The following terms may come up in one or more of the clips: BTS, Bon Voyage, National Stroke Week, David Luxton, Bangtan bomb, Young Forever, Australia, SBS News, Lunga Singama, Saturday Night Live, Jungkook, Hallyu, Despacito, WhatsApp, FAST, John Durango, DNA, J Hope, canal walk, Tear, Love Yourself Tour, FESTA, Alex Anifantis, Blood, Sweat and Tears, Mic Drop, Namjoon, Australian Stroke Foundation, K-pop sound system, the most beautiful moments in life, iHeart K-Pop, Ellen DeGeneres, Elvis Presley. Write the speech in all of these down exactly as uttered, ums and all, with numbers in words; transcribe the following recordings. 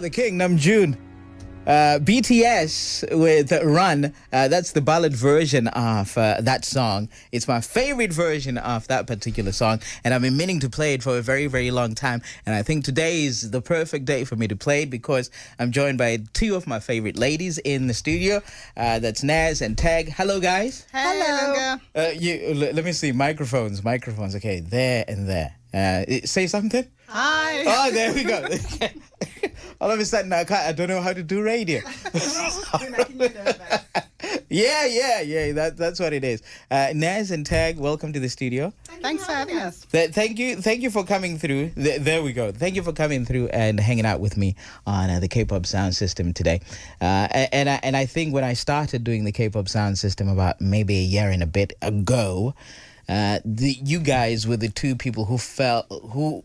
the king, Namjoon. Uh, B T S with Run. Uh, that's the ballad version of uh, that song. It's my favorite version of that particular song, and I've been meaning to play it for a very, very long time. And I think today is the perfect day for me to play it because I'm joined by two of my favorite ladies in the studio. Uh, that's Naz and Tag. Hello, guys. Hello. Hello. Uh, you, l- let me see. Microphones. Microphones. Okay, there and there. Uh, say something. Hi. Oh, there we go. All of a sudden, I, can't, I don't know how to do radio. yeah, yeah, yeah. That, that's what it is. Uh, Naz and Tag, welcome to the studio. Thank Thanks for having us. Th- thank you, thank you for coming through. Th- there we go. Thank you for coming through and hanging out with me on uh, the K-pop sound system today. Uh, and and I, and I think when I started doing the K-pop sound system about maybe a year and a bit ago, uh, the, you guys were the two people who felt who. who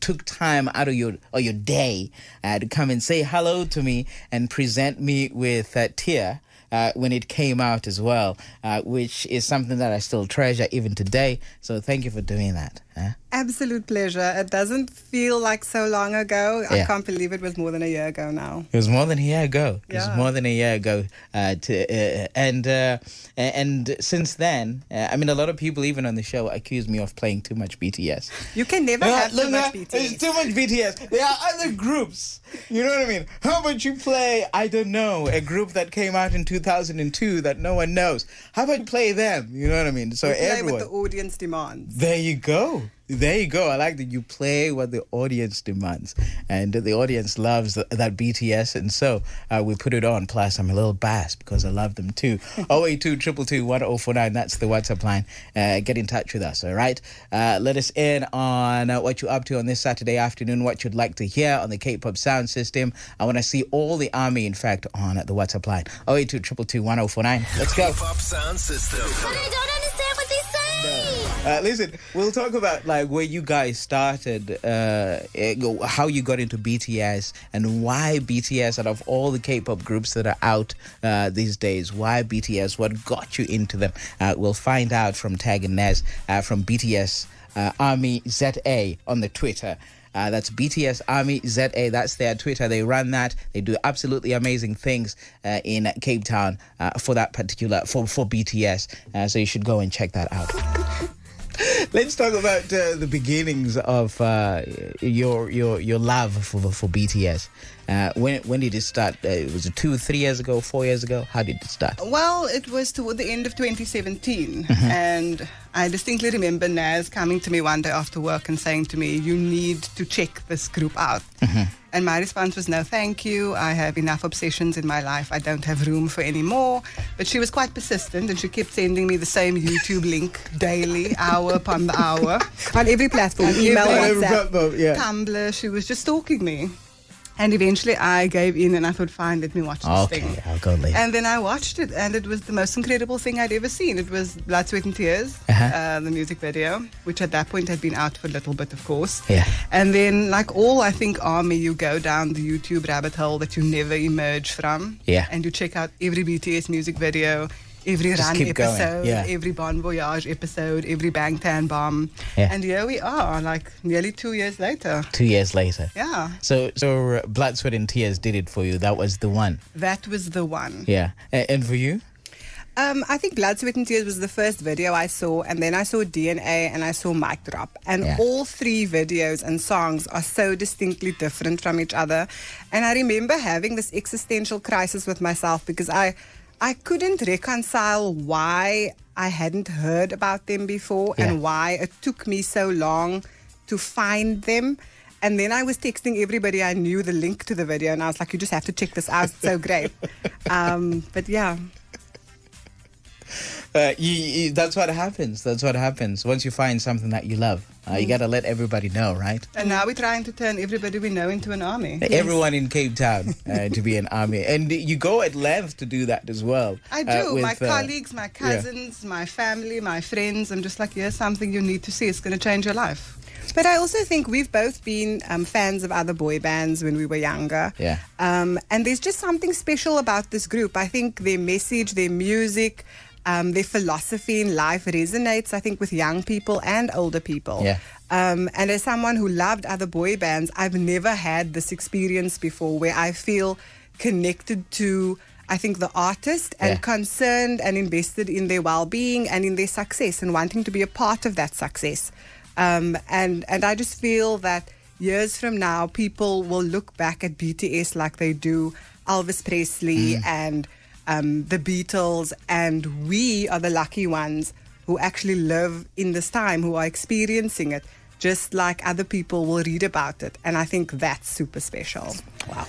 took time out of your or your day uh, to come and say hello to me and present me with uh, Tear uh, when it came out as well, uh, which is something that I still treasure even today. So thank you for doing that. Huh? Absolute pleasure. It doesn't feel like so long ago. Yeah. I can't believe it was more than a year ago now. It was more than a year ago. Yeah. It was more than a year ago. Uh, to, uh, and uh, and since then, uh, I mean, a lot of people, even on the show, accuse me of playing too much B T S. You can never uh, have too much B T S. It's too much B T S. There are other groups. You know what I mean? How about you play, I don't know, a group that came out in two thousand two that no one knows? How about play them? You know what I mean? So you play everyone. With the audience demands. There you go. There you go. I like that you play what the audience demands. And the audience loves that, that B T S. And so uh, we put it on. Plus, I'm a little biased because I love them too. oh eight two, two two two, one oh four nine. That's the WhatsApp line. Uh, get in touch with us, all right? Uh, let us in on uh, what you're up to on this Saturday afternoon, what you'd like to hear on the K-pop sound system. I want to see all the army, in fact, on uh, the WhatsApp line. oh eight two, two two two, one oh four nine. Let's go. K-pop sound system. But I don't understand what they say. Uh, listen, we'll talk about like where you guys started, uh, how you got into B T S and why B T S out of all the K-pop groups that are out uh, these days. Why B T S? What got you into them? Uh, we'll find out from Tag and Naz uh, from B T S uh, Army Z A on the Twitter. Uh, that's B T S Army Z A. That's their Twitter. They run that. They do absolutely amazing things uh, in Cape Town uh, for that particular, for, for B T S. Uh, so you should go and check that out. Let's talk about uh, the beginnings of uh, your your your love for for B T S. Uh, when when did it start? Uh, was it two, three years ago, four years ago? How did it start? Well, it was toward the end of twenty seventeen, mm-hmm. and I distinctly remember Naz coming to me one day after work and saying to me, "You need to check this group out." Mm-hmm. And my response was, "No, thank you. I have enough obsessions in my life. I don't have room for any more." But she was quite persistent, and she kept sending me the same YouTube link daily, hour upon the hour, on every platform, email, WhatsApp, Tumblr. She was just stalking me. And eventually I gave in and I thought, fine, let me watch this okay, thing. Okay, I'll go later. And then I watched it, and it was the most incredible thing I'd ever seen. It was Blood, Sweat and Tears, uh-huh. uh, the music video, which at that point had been out for a little bit, of course. Yeah. And then, like all, I think, Army, you go down the YouTube rabbit hole that you never emerge from. Yeah. And you check out every B T S music video, every Just Run episode, yeah. every Bon Voyage episode, every Bangtan bomb. Yeah. And here we are, like nearly two years later. Two years later. Yeah. So so Blood, Sweat and Tears did it for you. That was the one. That was the one. Yeah. And for you? Um, I think Blood, Sweat and Tears was the first video I saw, and then I saw D N A and I saw Mic Drop. And yeah. all three videos and songs are so distinctly different from each other. And I remember having this existential crisis with myself because I... I couldn't reconcile why I hadn't heard about them before yeah. and why it took me so long to find them. And then I was texting everybody I knew the link to the video, and I was like, you just have to check this out. It's so great. Um, but yeah. Uh, you, you, that's what happens. That's what happens. Once you find something that you love, uh, you got to let everybody know, right? And now we're trying to turn everybody we know into an army. Yes. Everyone in Cape Town uh, to be an army. And you go at length to do that as well. I do. Uh, with, my colleagues, my cousins, yeah. my family, my friends. I'm just like, here's something you need to see. It's going to change your life. But I also think we've both been um, fans of other boy bands when we were younger. Yeah. Um, and there's just something special about this group. I think their message, their music... Um, their philosophy in life resonates, I think, with young people and older people. Yeah. Um, and as someone who loved other boy bands, I've never had this experience before where I feel connected to, I think, the artist and yeah. concerned and invested in their well-being and in their success and wanting to be a part of that success. Um, and, and I just feel that years from now, people will look back at B T S like they do Elvis Presley mm. and um, the Beatles. And we are the lucky ones who actually live in this time, who are experiencing it, just like other people will read about it. And I think that's super special. Wow.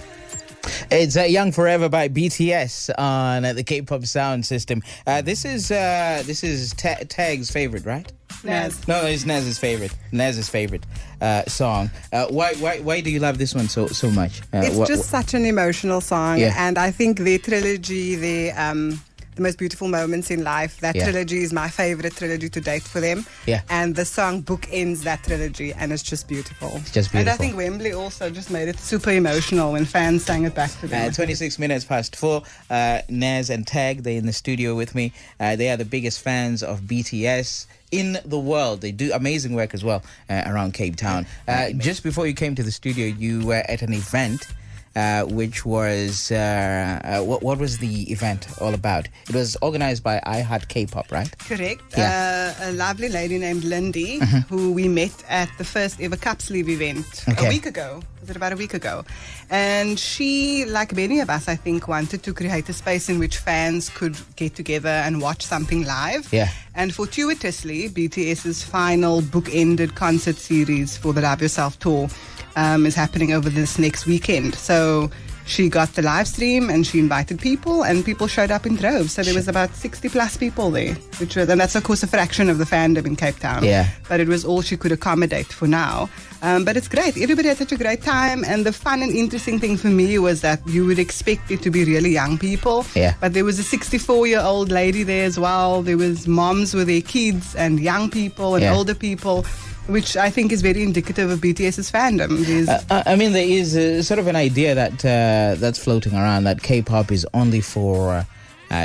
It's uh, Young Forever by B T S on uh, the K-pop sound system. Uh, this is uh, this is Ta Tag's favorite, right? Naz. No, it's Naz's favorite. Naz's favorite uh, song. Uh, why why why do you love this one so so much? Uh, it's just such an emotional song, yeah. and I think the trilogy, the um, the most beautiful moments in life. That yeah. trilogy is my favorite trilogy to date for them. Yeah. And the song bookends that trilogy, and it's just beautiful. It's just beautiful. And I think Wembley also just made it super emotional when fans sang it back to them. Uh, twenty-six minutes past four. Uh, Naz and Tag, they're in the studio with me. Uh, they are the biggest fans of B T S in the world. They do amazing work as well uh, around Cape Town. Uh, just before you came to the studio, you were at an event. Uh, which was, uh, uh, what, what was the event all about? It was organized by iHeart K-Pop, right? Correct. Yeah. Uh, a lovely lady named Lindy, uh-huh. who we met at the first ever Cup Sleeve event okay. a week ago. Was it about a week ago? And she, like many of us, I think, wanted to create a space in which fans could get together and watch something live. Yeah. And fortuitously, BTS's final book-ended concert series for the Love Yourself Tour Um, is happening over this next weekend. So she got the live stream and she invited people, and people showed up in droves. So there was about sixty plus people there, which was, and that's of course a fraction of the fandom in Cape Town. Yeah. But it was all she could accommodate for now. Um, but it's great. Everybody had such a great time, and the fun and interesting thing for me was that you would expect it to be really young people. Yeah. But there was a sixty-four-year-old lady there as well. There was moms with their kids and young people and yeah. older people, which I think is very indicative of BTS's fandom. Uh, I mean, there is a, sort of an idea that uh, that's floating around, that K-pop is only for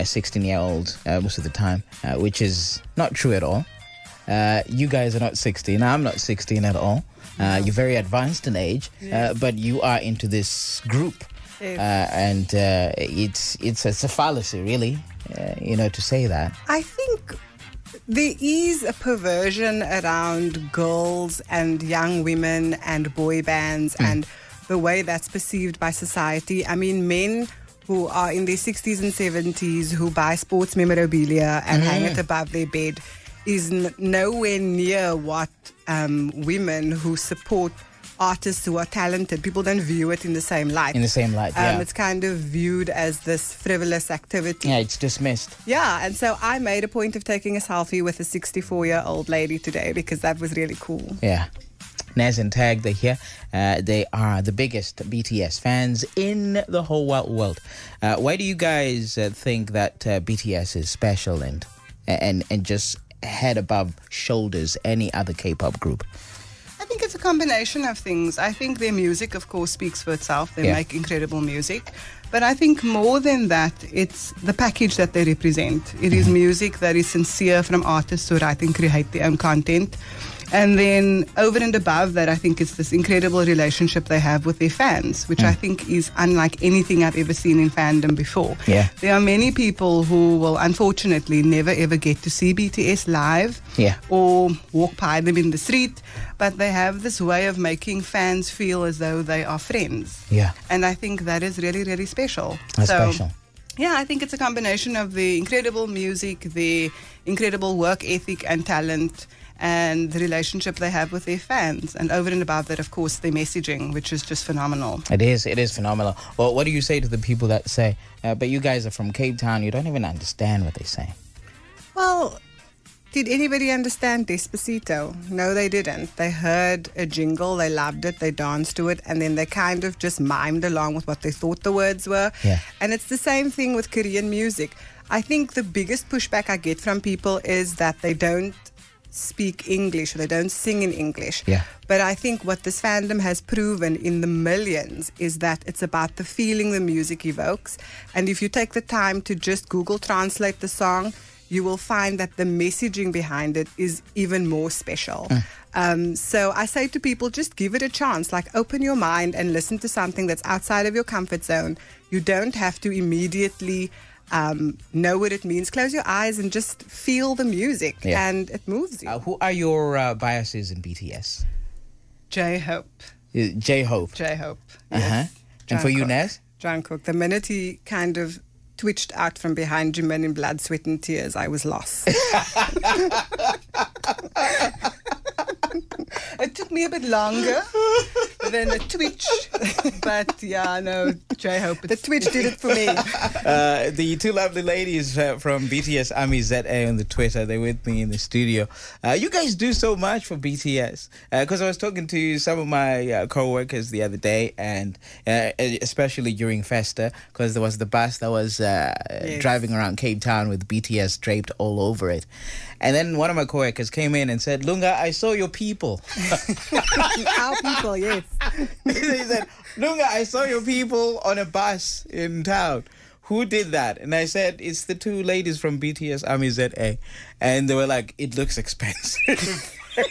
sixteen-year-olds uh, uh, most of the time, uh, which is not true at all. Uh, you guys are not sixteen. I'm not sixteen at all. Uh, you're very advanced in age, yes. uh, but you are into this group. Yes. Uh, and uh, it's, it's, it's a fallacy, really, uh, you know, to say that. I think there is a perversion around girls and young women and boy bands mm. and the way that's perceived by society. I mean, men who are in their sixties and seventies who buy sports memorabilia and mm. hang it above their bed is n nowhere near what um, women who support artists who are talented, people don't view it in the same light. In the same light, yeah. Um, it's kind of viewed as this frivolous activity. Yeah, it's dismissed. Yeah, and so I made a point of taking a selfie with a sixty-four-year-old lady today because that was really cool. Yeah. Naz and Tag, they're here. Uh, they are the biggest B T S fans in the whole wide world. Uh, why do you guys uh, think that uh, B T S is special and, and, and just head above shoulders any other K-pop group? I think it's a combination of things. I think their music, of course, speaks for itself. They yeah. make incredible music. But I think more than that, it's the package that they represent. It is music that is sincere from artists who write and create their own content. And then over and above that, I think it's this incredible relationship they have with their fans, which mm. I think is unlike anything I've ever seen in fandom before. Yeah. There are many people who will unfortunately never ever get to see B T S live yeah. or walk by them in the street, but they have this way of making fans feel as though they are friends. Yeah. And I think that is really, really special. That's so special. Yeah, I think it's a combination of the incredible music, the incredible work ethic and talent, and the relationship they have with their fans. And over and above that, of course, their messaging, which is just phenomenal. It is. It is phenomenal. Well, what do you say to the people that say, uh, but you guys are from Cape Town, you don't even understand what they say? Well, did anybody understand Despacito? No, they didn't. They heard a jingle, they loved it, they danced to it, and then they kind of just mimed along with what they thought the words were. Yeah. And it's the same thing with Korean music. I think the biggest pushback I get from people is that they don't speak English, or they don't sing in English. Yeah. But I think what this fandom has proven in the millions is that it's about the feeling the music evokes. And if you take the time to just Google translate the song, you will find that the messaging behind it is even more special. Mm. Um, so I say to people, just give it a chance. Like, open your mind and listen to something that's outside of your comfort zone. You don't have to immediately um, know what it means. Close your eyes and just feel the music, yeah. and it moves you. Uh, who are your uh, biases in B T S? J Hope. Uh, J Hope. J Hope. Yes. Uh-huh. And for you, Naz? Jungkook. The minute he kind of twitched out from behind Jimin in Blood, Sweat and Tears, I was lost. It took me a bit longer than the twitch. But yeah, no, J Hope. The twitch did it for me. Uh, the two lovely ladies uh, from B T S Army Z A on the Twitter, they're with me in the studio. Uh, you guys do so much for B T S. Because uh, I was talking to some of my uh, co-workers the other day, and uh, especially during FESTA, because there was the bus that was uh, yes. driving around Cape Town with B T S draped all over it. And then one of my co-workers came in and said, "Lunga, I saw your people." Our people, yes. He said, "Lunga, I saw your people on a bus in town. Who did that?" And I said, "It's the two ladies from B T S Army Z A." And they were like, "It looks expensive."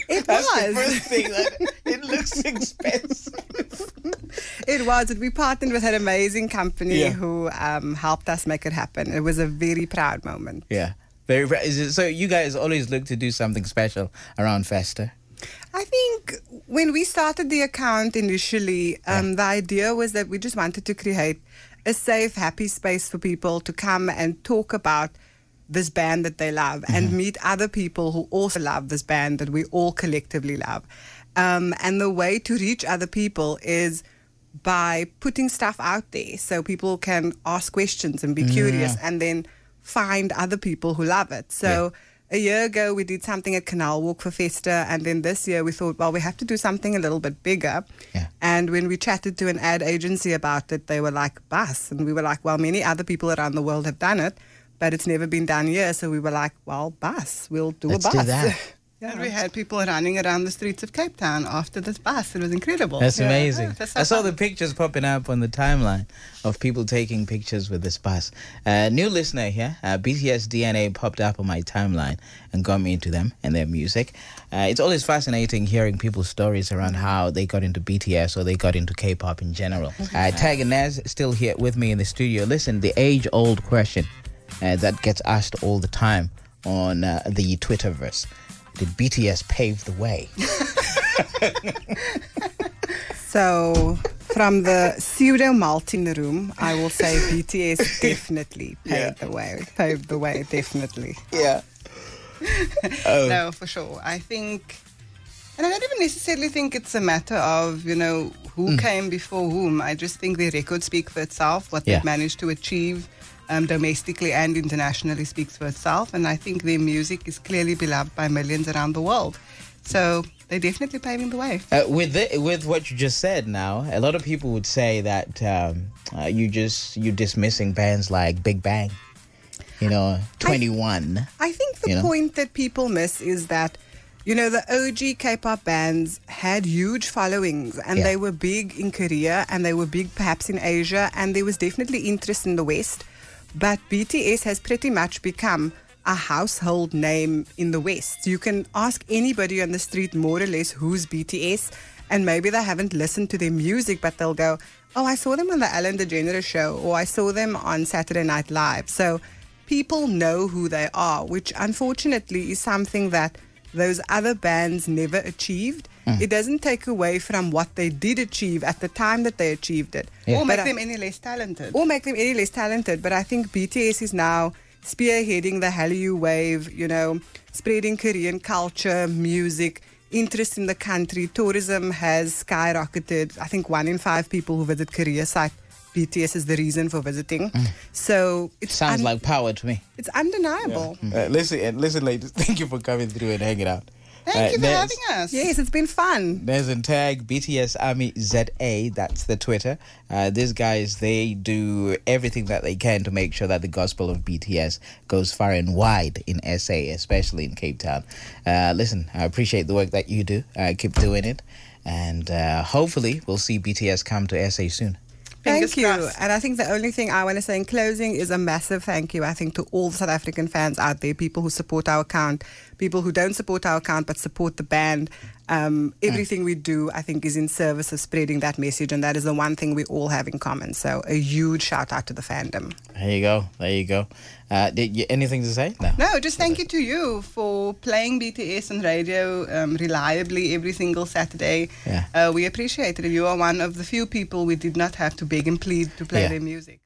It That's was. The first thing, like, it looks expensive. It was. We partnered with an amazing company yeah. who um, helped us make it happen. It was a very proud moment. Yeah. Very. So you guys always look to do something special around FESTA? I think when we started the account initially, um, yeah. the idea was that we just wanted to create a safe, happy space for people to come and talk about this band that they love, mm-hmm. and meet other people who also love this band that we all collectively love. Um, and the way to reach other people is by putting stuff out there so people can ask questions and be yeah. curious and then find other people who love it. So yeah. a year ago, we did something at Canal Walk for FESTA, and then this year we thought, well, we have to do something a little bit bigger. Yeah. And when we chatted to an ad agency about it, they were like, "Bus." And we were like, well, many other people around the world have done it, but it's never been done here. So we were like, well, bus. We'll do Let's a bus. Do that. Yeah. And we had people running around the streets of Cape Town after this bus. It was incredible. That's yeah. amazing. Yeah, that's so I saw fun. the pictures popping up on the timeline of people taking pictures with this bus. Uh, new listener here, uh, B T S D N A popped up on my timeline and got me into them and their music. Uh, it's always fascinating hearing people's stories around how they got into B T S or they got into K-pop in general. Uh, Tag and Naz still here with me in the studio. Listen, the age-old question uh, that gets asked all the time on uh, the Twitterverse. Did B T S pave the way? So, from the pseudo malt in the room, I will say B T S definitely paved yeah. the way. Paved the way, definitely. Yeah. Oh. No, for sure. I think, and I don't even necessarily think it's a matter of, you know, who mm. came before whom. I just think the record speaks for itself. What yeah. they've managed to achieve Um, domestically and internationally speaks for itself, and I think their music is clearly beloved by millions around the world. So they're definitely paving the way. Uh, with the, with what you just said now, a lot of people would say that um, uh, you just you're dismissing bands like Big Bang, you know, twenty-one. I, th- I think the you know? point that people miss is that, you know, the O G K-pop bands had huge followings, and yeah. they were big in Korea, and they were big perhaps in Asia, and there was definitely interest in the West. But B T S has pretty much become a household name in the West. You can ask anybody on the street more or less who's B T S, and maybe they haven't listened to their music, but they'll go, "Oh, I saw them on the Ellen DeGeneres show," or "I saw them on Saturday Night Live." So people know who they are, which unfortunately is something that those other bands never achieved. Mm. It doesn't take away from what they did achieve at the time that they achieved it. Yeah. Or make but them I, any less talented. Or make them any less talented. But I think B T S is now spearheading the Hallyu wave, you know, spreading Korean culture, music, interest in the country. Tourism has skyrocketed. I think one in five people who visit Korea cite B T S is the reason for visiting. Mm. So it sounds un- like power to me. It's undeniable. Yeah. Mm. Uh, listen, listen, ladies, thank you for coming through and hanging out. Thank uh, you for having us. Yes, it's been fun. There's a tag, B T S Army Z A, that's the Twitter. Uh, these guys, they do everything that they can to make sure that the gospel of B T S goes far and wide in S A, especially in Cape Town. Uh, listen, I appreciate the work that you do. Uh, keep doing it. And uh, hopefully we'll see B T S come to S A soon. Fingers thank crossed. You. And I think the only thing I want to say in closing is a massive thank you, I think, to all the South African fans out there, people who support our account, people who don't support our account but support the band. Um, everything mm. we do, I think, is in service of spreading that message, and that is the one thing we all have in common. So a huge shout out to the fandom. There you go. There you go. Uh, did you, anything to say? No, no just thank you to you for playing B T S on radio um, reliably every single Saturday. Yeah. Uh, we appreciate it. You are one of the few people we did not have to beg and plead to play yeah. their music.